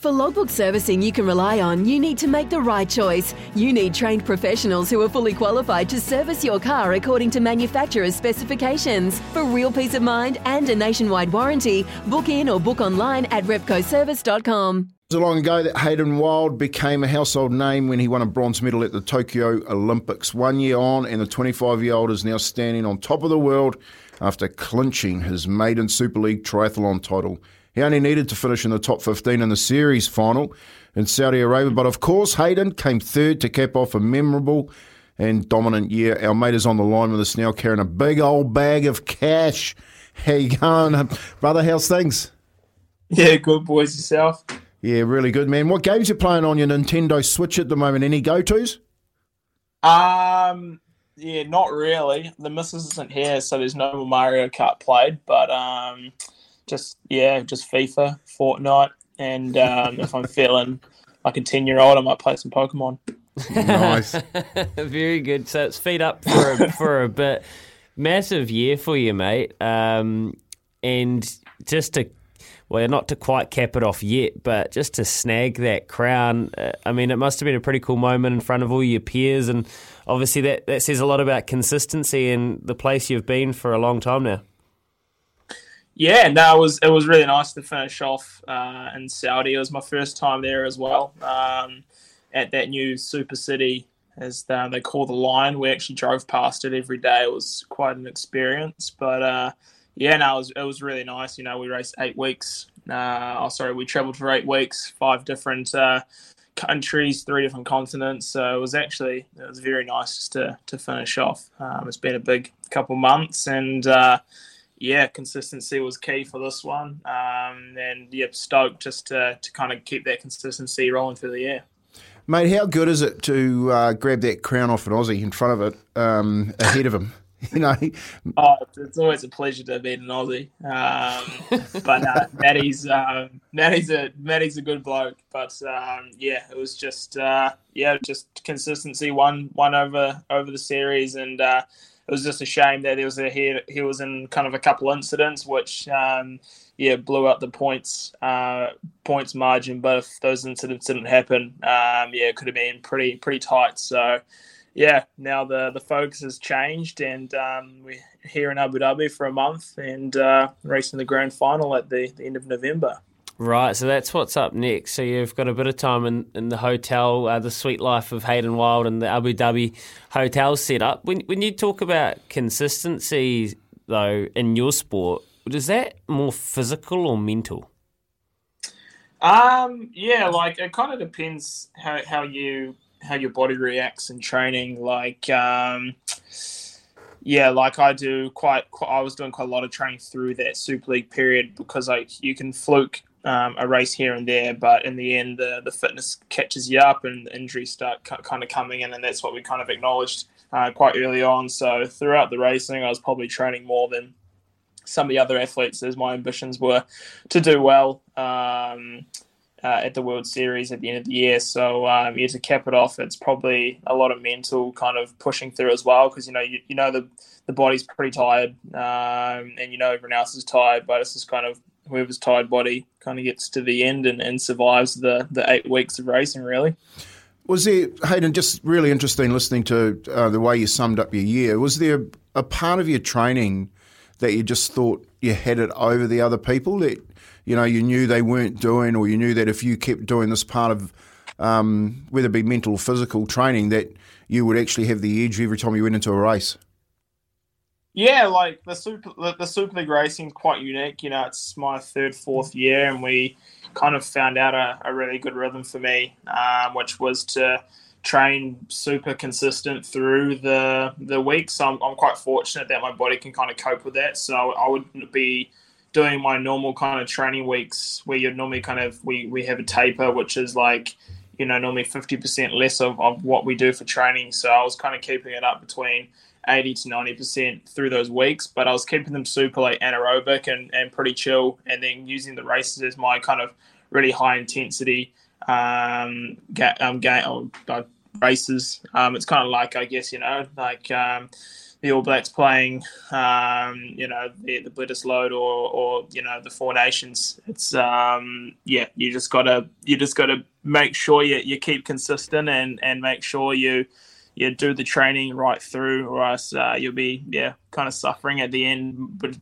For logbook servicing you can rely on, you need to make the right choice. You need trained professionals who are fully qualified to service your car according to manufacturer's specifications. For real peace of mind and a nationwide warranty, book in or book online at repcoservice.com. It was long ago that Hayden Wilde became a household name when he won a bronze medal at the Tokyo Olympics. 1 year on, and the 25-year-old is now standing on top of the world after clinching his maiden Super League triathlon title. He only needed to finish in the top 15 in the series final in Saudi Arabia. But of course, Hayden came third to cap off a memorable and dominant year. Our mate is on the line with us now, carrying a big old bag of cash. How you going, brother? How's things? Yeah, good, boys. Yourself? Yeah, really good, man. What games you playing on your Nintendo Switch at the moment? Any go-tos? Yeah, not really. The missus isn't here, so there's no more Mario Kart played, but Just FIFA, Fortnite, and if I'm feeling like a 10-year-old, I might play some Pokemon. Nice. Very good. So it's feet up for a bit. Massive year for you, mate. And just to, well, not to quite cap it off yet, but just to snag that crown, I mean, it must have been a pretty cool moment in front of all your peers, and obviously that says a lot about consistency and the place you've been for a long time now. Yeah, no, it was really nice to finish off in Saudi. It was my first time there as well, at that new super city, as they call the line. We actually drove past it every day. It was quite an experience. But, it was really nice. You know, we raced 8 weeks. We travelled for 8 weeks, 5 different countries, 3 different continents. So it was very nice just to finish off. It's been a big couple months, and consistency was key for this one. Stoked just to kind of keep that consistency rolling through the year. Mate, how good is it to grab that crown off an Aussie in front of it, ahead of him? You know? Oh, it's always a pleasure to beat an Aussie. But Matty's a good bloke. But it was just consistency won over the series, and it was just a shame that he was in kind of a couple incidents which blew up the points margin. But if those incidents didn't happen, it could have been pretty tight. So now the focus has changed, and we're here in Abu Dhabi for a month and racing the grand final at the end of November. Right, so that's what's up next. So you've got a bit of time in the hotel, the sweet life of Hayden Wilde and the Abu Dhabi hotel set up. When you talk about consistency, though, in your sport, is that more physical or mental? It kind of depends how your body reacts in training. I was doing quite a lot of training through that Super League period, because you can fluke a race here and there, but in the end, the fitness catches you up and the injuries start kind of coming in, and that's what we kind of acknowledged quite early on. So throughout the racing, I was probably training more than some of the other athletes, as my ambitions were to do well at the World Series at the end of the year. So to cap it off, it's probably a lot of mental kind of pushing through as well, because the body's pretty tired, and everyone else is tired, but it's just kind of whoever's tired body kind of gets to the end and survives the 8 weeks of racing, really. Was there, Hayden, just really interesting listening to the way you summed up your year, was there a part of your training that you just thought you had it over the other people, that you know you knew they weren't doing, or you knew that if you kept doing this part of, whether it be mental or physical training, that you would actually have the edge every time you went into a race? Yeah, like the Super League racing is quite unique. You know, it's my fourth year, and we kind of found out a really good rhythm for me, which was to train super consistent through the week. So I'm quite fortunate that my body can kind of cope with that. So I would be doing my normal kind of training weeks where you'd normally kind of we have a taper, which is like, you know, normally 50% less of what we do for training. So I was kind of keeping it up between 80 to 90% through those weeks, but I was keeping them super like anaerobic and pretty chill, and then using the races as my kind of really high intensity races. It's kind of like, I guess, you know, like the All Blacks playing, you know, the Bledisloe or you know the Four Nations. It's yeah, you just gotta make sure you keep consistent and make sure you do the training right through, or else you'll be kind of suffering at the end, but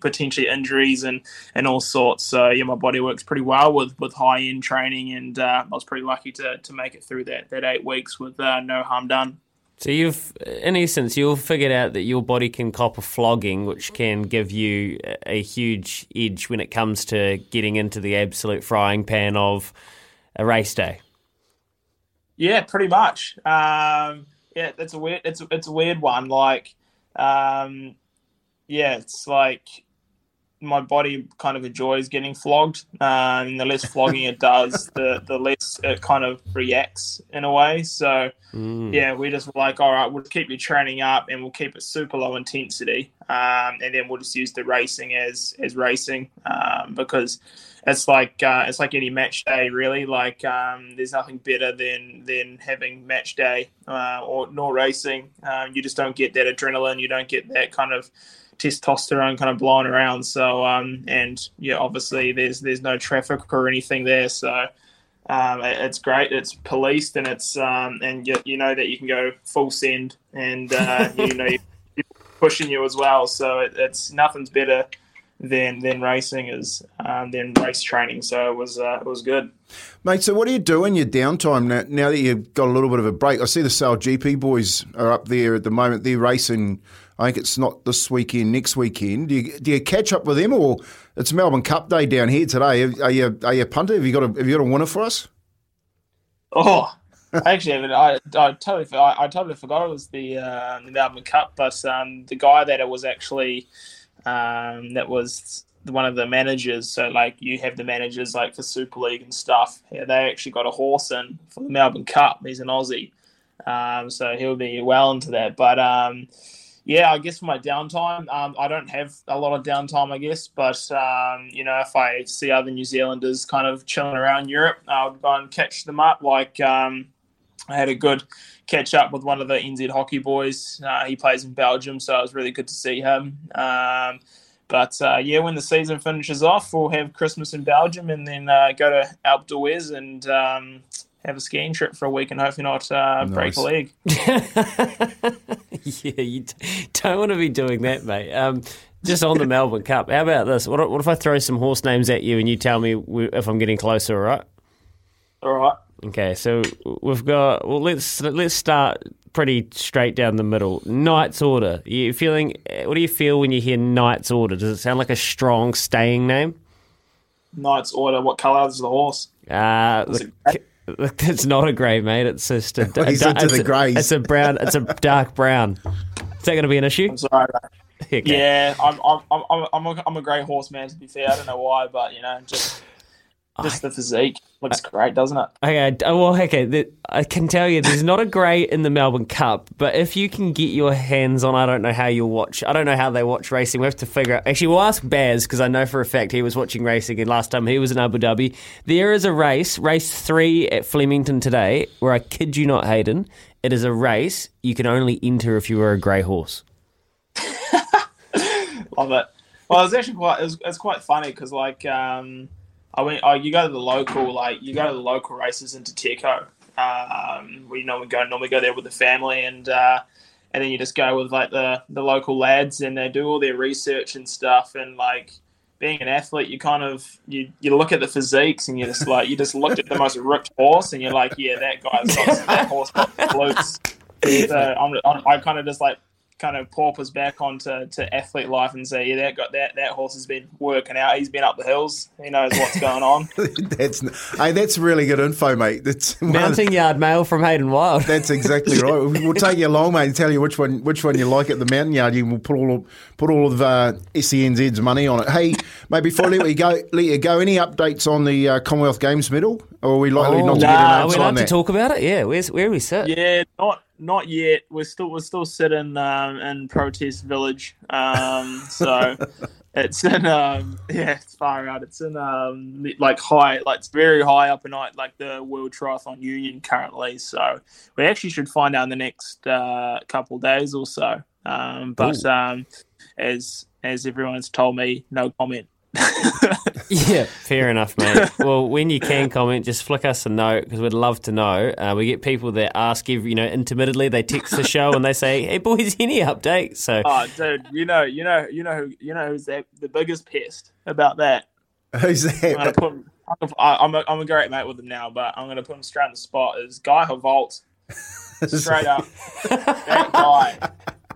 potentially injuries and all sorts. So yeah, my body works pretty well with high end training, and I was pretty lucky to make it through that 8 weeks with no harm done. So you've, in essence, you've figured out that your body can cop a flogging, which can give you a huge edge when it comes to getting into the absolute frying pan of a race day. Yeah, pretty much. Yeah, that's a weird. It's a weird one. Like, yeah, it's like my body kind of enjoys getting flogged. And the less flogging it does, the less it kind of reacts in a way. So yeah, we just like, all right, we'll keep your training up and we'll keep it super low intensity. And then we'll just use the racing as racing, because it's like any match day, really. Like there's nothing better than having match day or nor racing. You just don't get that adrenaline. You don't get that kind of testosterone kind of blowing around. So and yeah, obviously there's no traffic or anything there. So it's great. It's policed, and it's and you know that you can go full send, and you know people pushing you as well. So it's nothing's better than racing is than race training. So it was good, mate. So what do you do in your downtime now that you've got a little bit of a break? I see the Sail GP boys are up there at the moment. They're racing. I think it's not this weekend, next weekend. Do you catch up with them, or it's Melbourne Cup day down here today? Are you a punter? Have you got a winner for us? Oh, actually, I totally forgot it was the Melbourne Cup, but the guy that it was actually. That was one of the managers. So, like, you have the managers, like, for Super League and stuff. Yeah, they actually got a horse in for the Melbourne Cup. He's an Aussie. So he'll be well into that. But, yeah, I guess for my downtime, I don't have a lot of downtime, I guess. But, you know, if I see other New Zealanders kind of chilling around Europe, I'll go and catch them up. Like, I had a good catch-up with one of the NZ hockey boys. He plays in Belgium, so it was really good to see him. But, yeah, when the season finishes off, we'll have Christmas in Belgium and then go to Alpe d'Huez and have a skiing trip for a week and hopefully not break a leg. Yeah, you don't want to be doing that, mate. Just on the Melbourne Cup, how about this? What if I throw some horse names at you and you tell me if I'm getting closer, all right? All right. Okay, so we've got. Well, let's start pretty straight down the middle. Knight's Order. Are you feeling? What do you feel when you hear Knight's Order? Does it sound like a strong staying name? Knight's Order. What colour is the horse? It's not a grey, mate. It's just a. It's a brown. It's a dark brown. Is that going to be an issue? I'm sorry, mate. Okay. Yeah, I'm a grey horse, man. To be fair, I don't know why, but you know, just the physique. Looks great, doesn't it? Okay, well, I can tell you there's not a grey in the Melbourne Cup, but if you can get your hands on, I don't know how they watch racing. We have to figure out. Actually, we'll ask Baz, because I know for a fact he was watching racing, and last time he was in Abu Dhabi. There is a race 3 at Flemington today, where I kid you not, Hayden, it is a race you can only enter if you were a grey horse. Love it. Well, it was actually quite. It's quite funny because like you go to the local races into Teco. We normally go there with the family and then you just go with like the local lads and they do all their research and stuff and like. Being an athlete, you kind of you look at the physiques and you just looked at the most ripped horse and you're like, yeah, that guy's got that horse got glutes. So I kind of just like kind of paupers back onto to athlete life and say, yeah, that horse has been working out. He's been up the hills. He knows what's going on. That's really good info, mate. That's mounting yard mail from Hayden Wilde. That's exactly right. We'll take you along, mate, and tell you which one you like at the mountain yard. You will put all of SCNZ's money on it. Hey, mate, before I let you go, any updates on the Commonwealth Games medal? Or are we likely not to get an answer on that? We'd love to talk about it. Yeah, where we sit. Yeah, not yet. We're still sitting in Protest Village. So it's in it's far out. It's in it's very high up in like the World Triathlon Union currently. So we actually should find out in the next couple of days or so. As everyone's told me, no comment. Yeah, fair enough, mate. Well, when you can comment, just flick us a note because we'd love to know. We get people that ask intermittently. They text the show and they say, "Hey, boys, any update?" So, dude, who's the biggest pest about that? Who's that? I'm a great mate with him now, but I'm going to put him straight on the spot. Is Guy Havolt straight up that guy?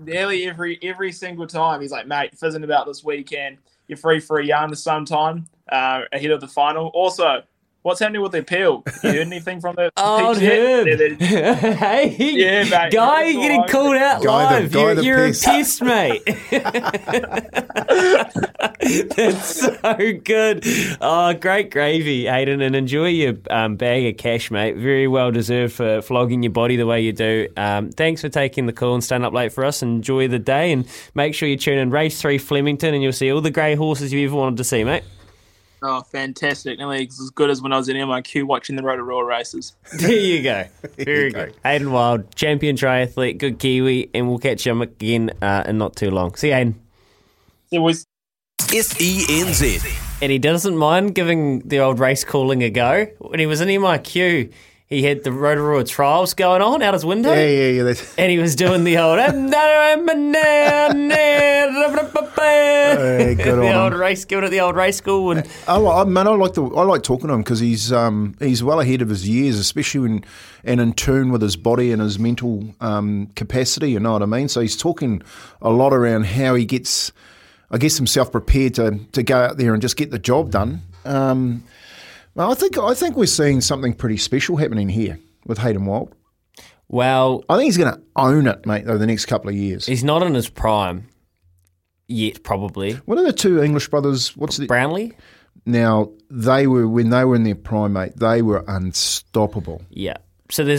Nearly every single time, he's like, "Mate, fizzing about this weekend." You're free for a yarn to sometime ahead of the final. Also, what's happening with the appeal? You heard anything from the Herb. Hey, yeah, mate. Guy, you're getting called out live. You're a pest, mate. That's so good. Oh, great gravy, Hayden, and enjoy your bag of cash, mate. Very well deserved for flogging your body the way you do. Thanks for taking the call and staying up late for us. Enjoy the day and make sure you tune in Race 3 Flemington and you'll see all the grey horses you ever wanted to see, mate. Oh, fantastic. Nearly as good as when I was in MIQ watching the Rotorua races. There you go. Very good. Hayden Wilde, champion triathlete, good Kiwi, and we'll catch him again in not too long. See you, Hayden. It was SENZ. And he doesn't mind giving the old race calling a go. When he was in MIQ, he had the Rotorua trials going on out his window. Yeah. And he was doing the old race, giving it the old race school. And I like talking to him because he's well ahead of his years, especially and in tune with his body and his mental capacity. You know what I mean? So he's talking a lot around how he gets, I guess, himself prepared to go out there and just get the job done. Well, I think we're seeing something pretty special happening here with Hayden Wilde. Well, I think he's going to own it, mate, over the next couple of years. He's not in his prime yet, probably. What are the two English brothers? Brownlee? Now, when they were in their prime, mate, they were unstoppable. Yeah. So there's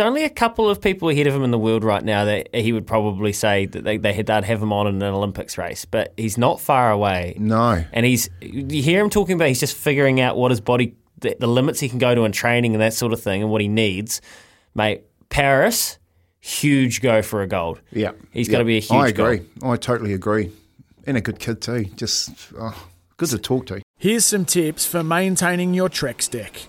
only a couple of people ahead of him in the world right now that he would probably say that they'd have him on in an Olympics race, but he's not far away. No. And you hear him talking about he's just figuring out what his body, the limits he can go to in training and that sort of thing and what he needs. Mate, Paris, huge go for a gold. Yeah. He's got to be a huge goal. I agree. Goal. I totally agree. And a good kid too. Just good to talk to. Here's some tips for maintaining your Trex deck.